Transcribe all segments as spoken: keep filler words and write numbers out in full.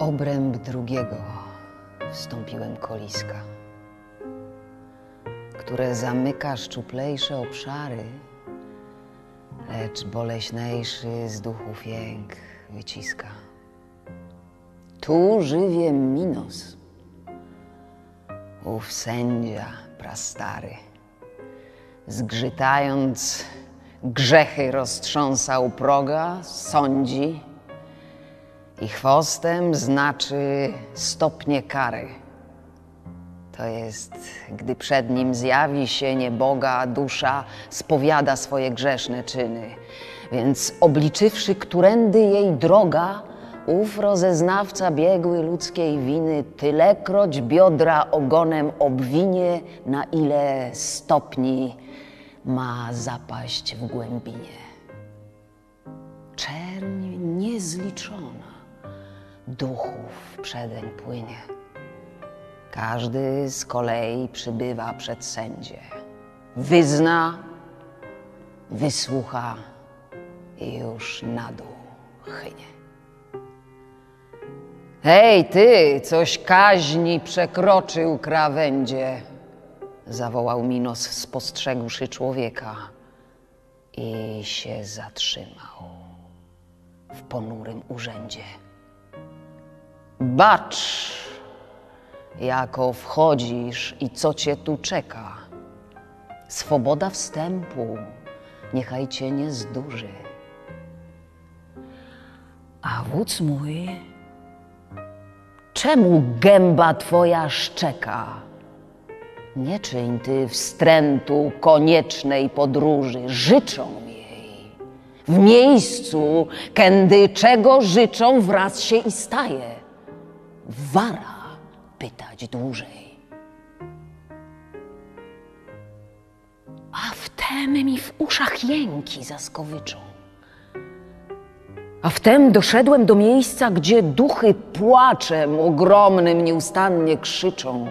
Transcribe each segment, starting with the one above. obręb drugiego wstąpiłem koliska, które zamyka szczuplejsze obszary, lecz boleśniejszy z duchów jęk wyciska. Tu żywie Minos, ów sędzia prastary, zgrzytając grzechy roztrząsał proga, sądzi i chwostem znaczy stopnie kary. To jest, gdy przed nim zjawi się nieboga dusza, spowiada swoje grzeszne czyny. Więc obliczywszy, którędy jej droga, ów rozeznawca biegły ludzkiej winy, tylekroć biodra ogonem obwinie, na ile stopni ma zapaść w głębinie. Czerń niezliczona duchów przedeń płynie. Każdy z kolei przybywa przed sędzie. Wyzna, wysłucha i już na dół chynie. Hej ty, coś kaźni przekroczył krawędzie, zawołał Minos, spostrzegłszy człowieka, i się zatrzymał w ponurym urzędzie. Bacz, jako wchodzisz i co cię tu czeka. Swoboda wstępu niechaj cię nie zduży. A wódz mój, czemu gęba twoja szczeka? Nie czyń ty wstrętu koniecznej podróży, życzą jej w miejscu, kędy czego życzą wraz się i staje. Wara pytać dłużej. A wtem mi w uszach jęki zaskowyczą. A wtem doszedłem do miejsca, gdzie duchy płaczem ogromnym nieustannie krzyczą.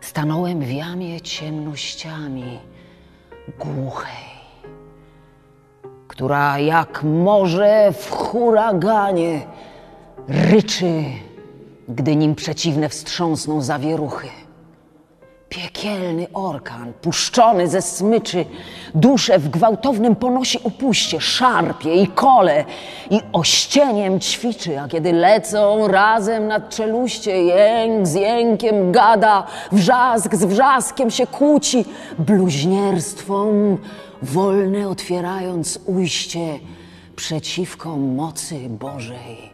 Stanąłem w jamie ciemnościami głuchej, która jak morze w huraganie ryczy, gdy nim przeciwne wstrząsną zawieruchy. Piekielny orkan, puszczony ze smyczy, duszę w gwałtownym ponosi upuście, szarpie i kole i ościeniem ćwiczy, a kiedy lecą razem nad czeluście, jęk z jękiem gada, wrzask z wrzaskiem się kłóci, bluźnierstwom wolne otwierając ujście przeciwko mocy Bożej.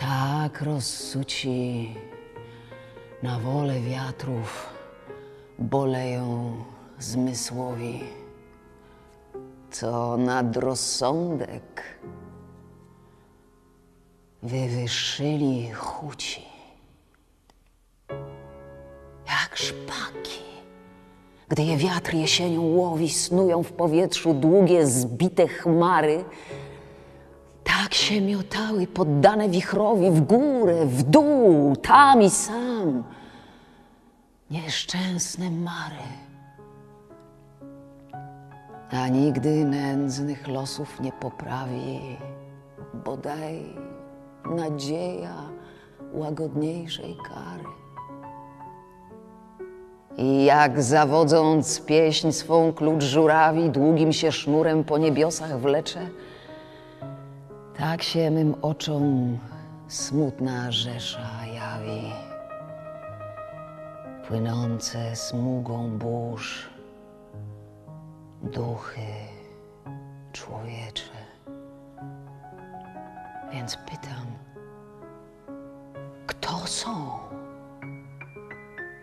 Tak rozsuci na wolę wiatrów boleją zmysłowi, co nad rozsądek wywyższyli chuci. Jak szpaki, gdy je wiatr jesienią łowi, snują w powietrzu długie, zbite chmary, tak się miotały poddane wichrowi w górę, w dół, tam i sam, nieszczęsne mary. A nigdy nędznych losów nie poprawi bodaj nadzieja łagodniejszej kary. I jak zawodząc pieśń swą klucz żurawi długim się sznurem po niebiosach wlecze, tak się mym oczom smutna rzesza jawi, płynące smugą burz duchy człowiecze. Więc pytam, kto są?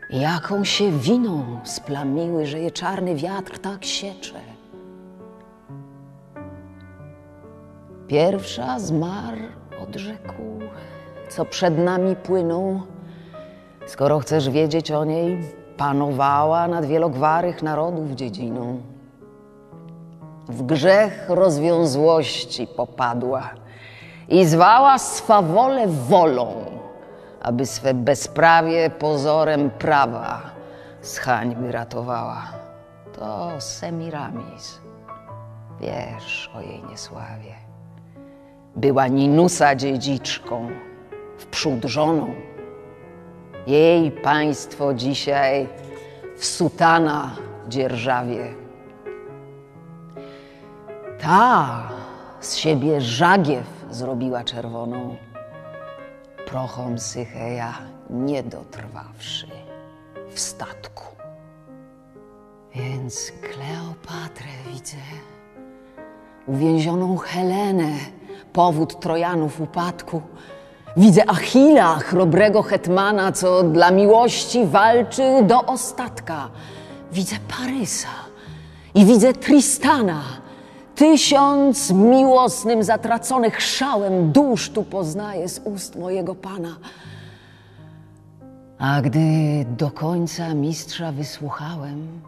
Jaką się winą splamiły, że je czarny wiatr tak siecze? Pierwsza z mar, odrzekł, co przed nami płyną, skoro chcesz wiedzieć o niej, panowała nad wielogwarych narodów dziedziną. W grzech rozwiązłości popadła i zwała swawolę wolą, aby swe bezprawie pozorem prawa z hańby ratowała. To Semiramis, wiesz o jej niesławie. Była Ninusa dziedziczką, wprzód żoną. Jej państwo dzisiaj w sutana dzierżawie. Ta z siebie żagiew zrobiła czerwoną, prochom Sycheja nie dotrwawszy w statku. Więc Kleopatrę widzę, uwięzioną Helenę, powód Trojanów upadku. Widzę Achila, chrobrego hetmana, co dla miłości walczył do ostatka. Widzę Parysa i widzę Tristana, tysiąc miłosnym zatraconych szałem dusz tu poznaję z ust mojego Pana. A gdy do końca mistrza wysłuchałem,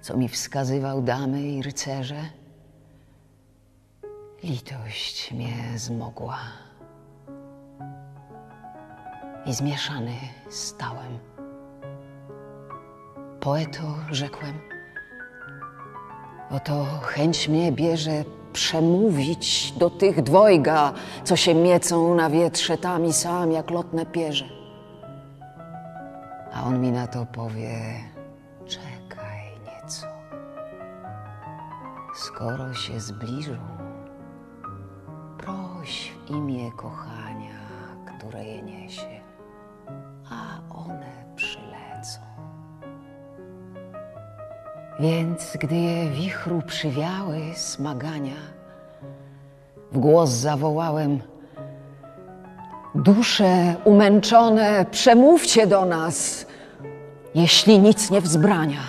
co mi wskazywał damy i rycerze, litość mnie zmogła i zmieszany stałem. Poeto rzekłem, oto chęć mnie bierze przemówić do tych dwojga, co się miecą na wietrze tam i sam jak lotne pierze. A on mi na to powie, czekaj nieco, skoro się zbliżą, proś w imię kochania, które je niesie, a one przylecą. Więc gdy je wichru przywiały smagania, w głos zawołałem, dusze umęczone, przemówcie do nas, jeśli nic nie wzbrania.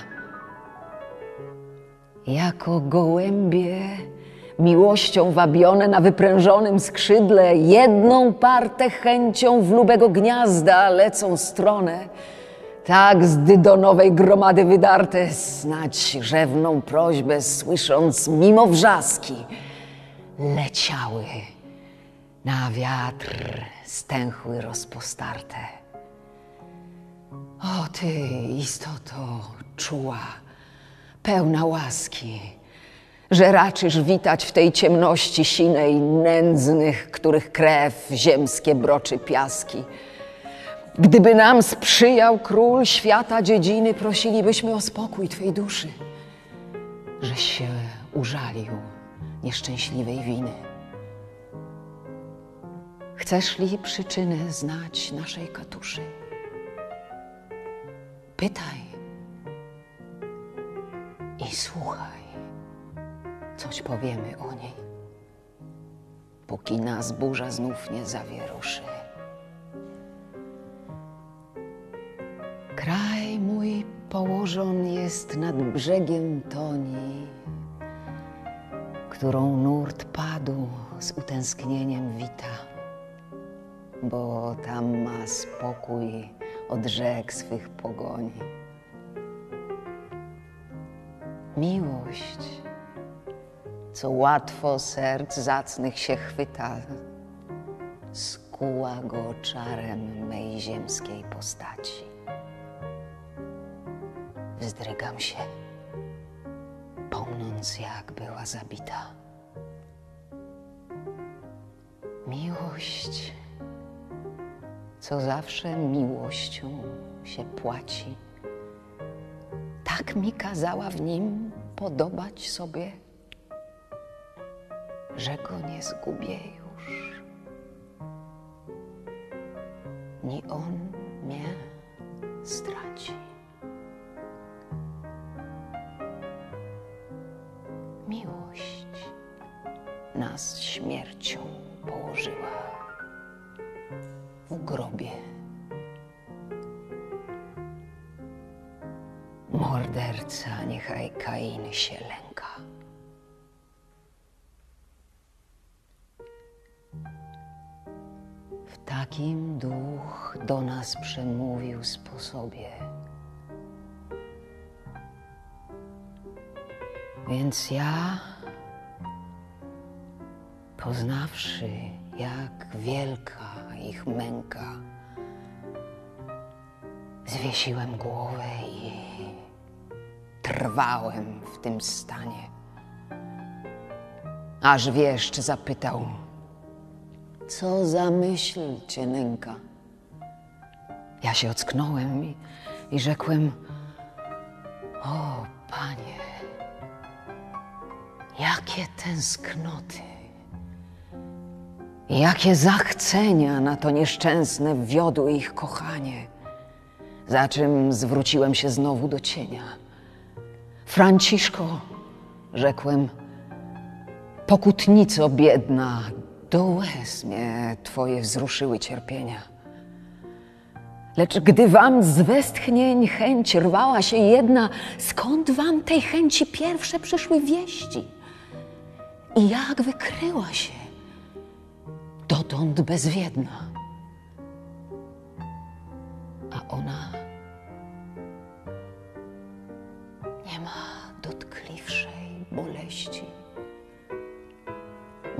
Jako gołębie miłością wabione na wyprężonym skrzydle, jedną partę chęcią w lubego gniazda lecą stronę. Tak z dydonowej gromady wydarte, snać rzewną prośbę słysząc mimo wrzaski, leciały na wiatr stęchły rozpostarte. O ty, istoto czuła, pełna łaski, że raczysz witać w tej ciemności sinej nędznych, których krew ziemskie broczy piaski. Gdyby nam sprzyjał król świata dziedziny, prosilibyśmy o spokój Twej duszy, żeś się użalił nieszczęśliwej winy. Chcesz li przyczynę znać naszej katuszy? Pytaj i słuchaj. Coś powiemy o niej, póki nas burza znów nie zawieruszy. Kraj mój położon jest nad brzegiem Toni, którą nurt padł z utęsknieniem wita, bo tam ma spokój od rzek swych pogoni. Miłość, co łatwo serc zacnych się chwyta, skuła go czarem mej ziemskiej postaci. Wzdrygam się, pomnąc jak była zabita. Miłość, co zawsze miłością się płaci, tak mi kazała w nim podobać sobie, że go nie zgubię już, ni on mnie straci. Miłość nas śmiercią położyła w grobie. Morderca niechaj Kain się lęka. Takim duch do nas przemówił sposobie. Więc ja, poznawszy, jak wielka ich męka, zwiesiłem głowę i trwałem w tym stanie. Aż wieszcz zapytał, Co za myśl cię nęka? Ja się ocknąłem i, i rzekłem: o, Panie, jakie tęsknoty, jakie zachcenia na to nieszczęsne wiodło ich kochanie. Za czym zwróciłem się znowu do cienia. Franciszko, rzekłem, pokutnico biedna, do łez mnie twoje wzruszyły cierpienia. Lecz gdy wam z westchnień chęć rwała się jedna, skąd wam tej chęci pierwsze przyszły wieści? I jak wykryła się dotąd bezwiedna? A ona nie ma dotkliwszej boleści,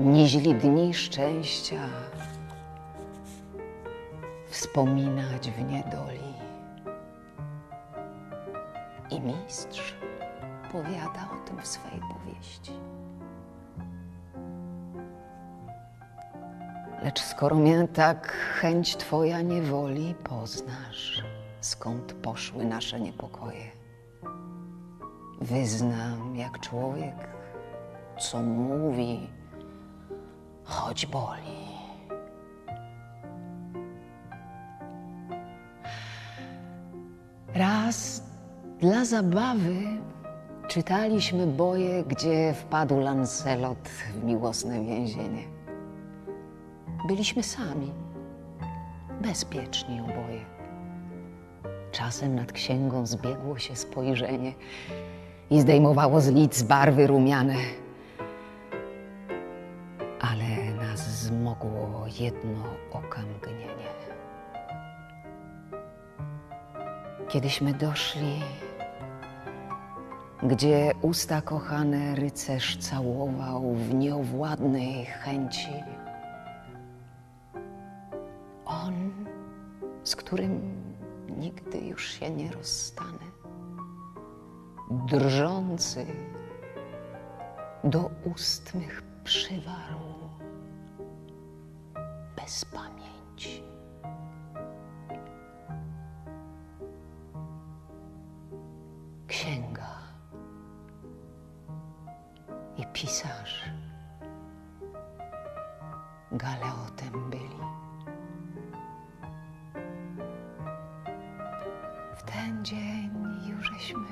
niźli dni szczęścia wspominać w niedoli. I mistrz powiada o tym w swej powieści. Lecz skoro mnie tak chęć twoja niewoli, poznasz, skąd poszły nasze niepokoje. Wyznam, jak człowiek, co mówi, choć boli. Raz dla zabawy czytaliśmy boję, gdzie wpadł Lancelot w miłosne więzienie. Byliśmy sami, bezpieczni oboje. Czasem nad księgą zbiegło się spojrzenie i zdejmowało z lic barwy rumiane. Ale nas zmogło jedno okamgnienie. Kiedyśmy doszli, gdzie usta kochane rycerz całował w nieowładnej chęci. On, z którym nigdy już się nie rozstanę, drżący do ust mych przywarł bez pamięci. Księga i pisarz galeotem byli. W ten dzień jużśmy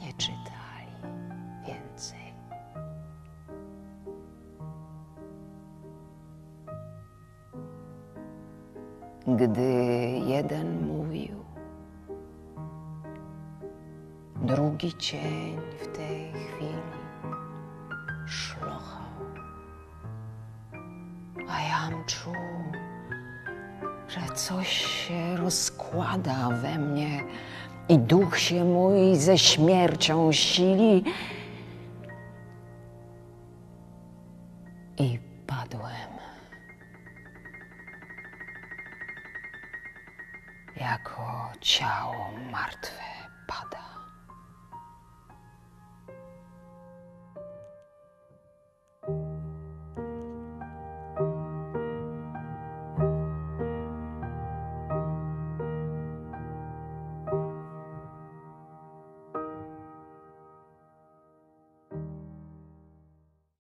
nie czytali więcej. Gdy jeden mówił, drugi cień w tej chwili szlochał, a jam czuł, że coś się rozkłada we mnie i duch się mój ze śmiercią sili. I padłem, jako ciało martwe.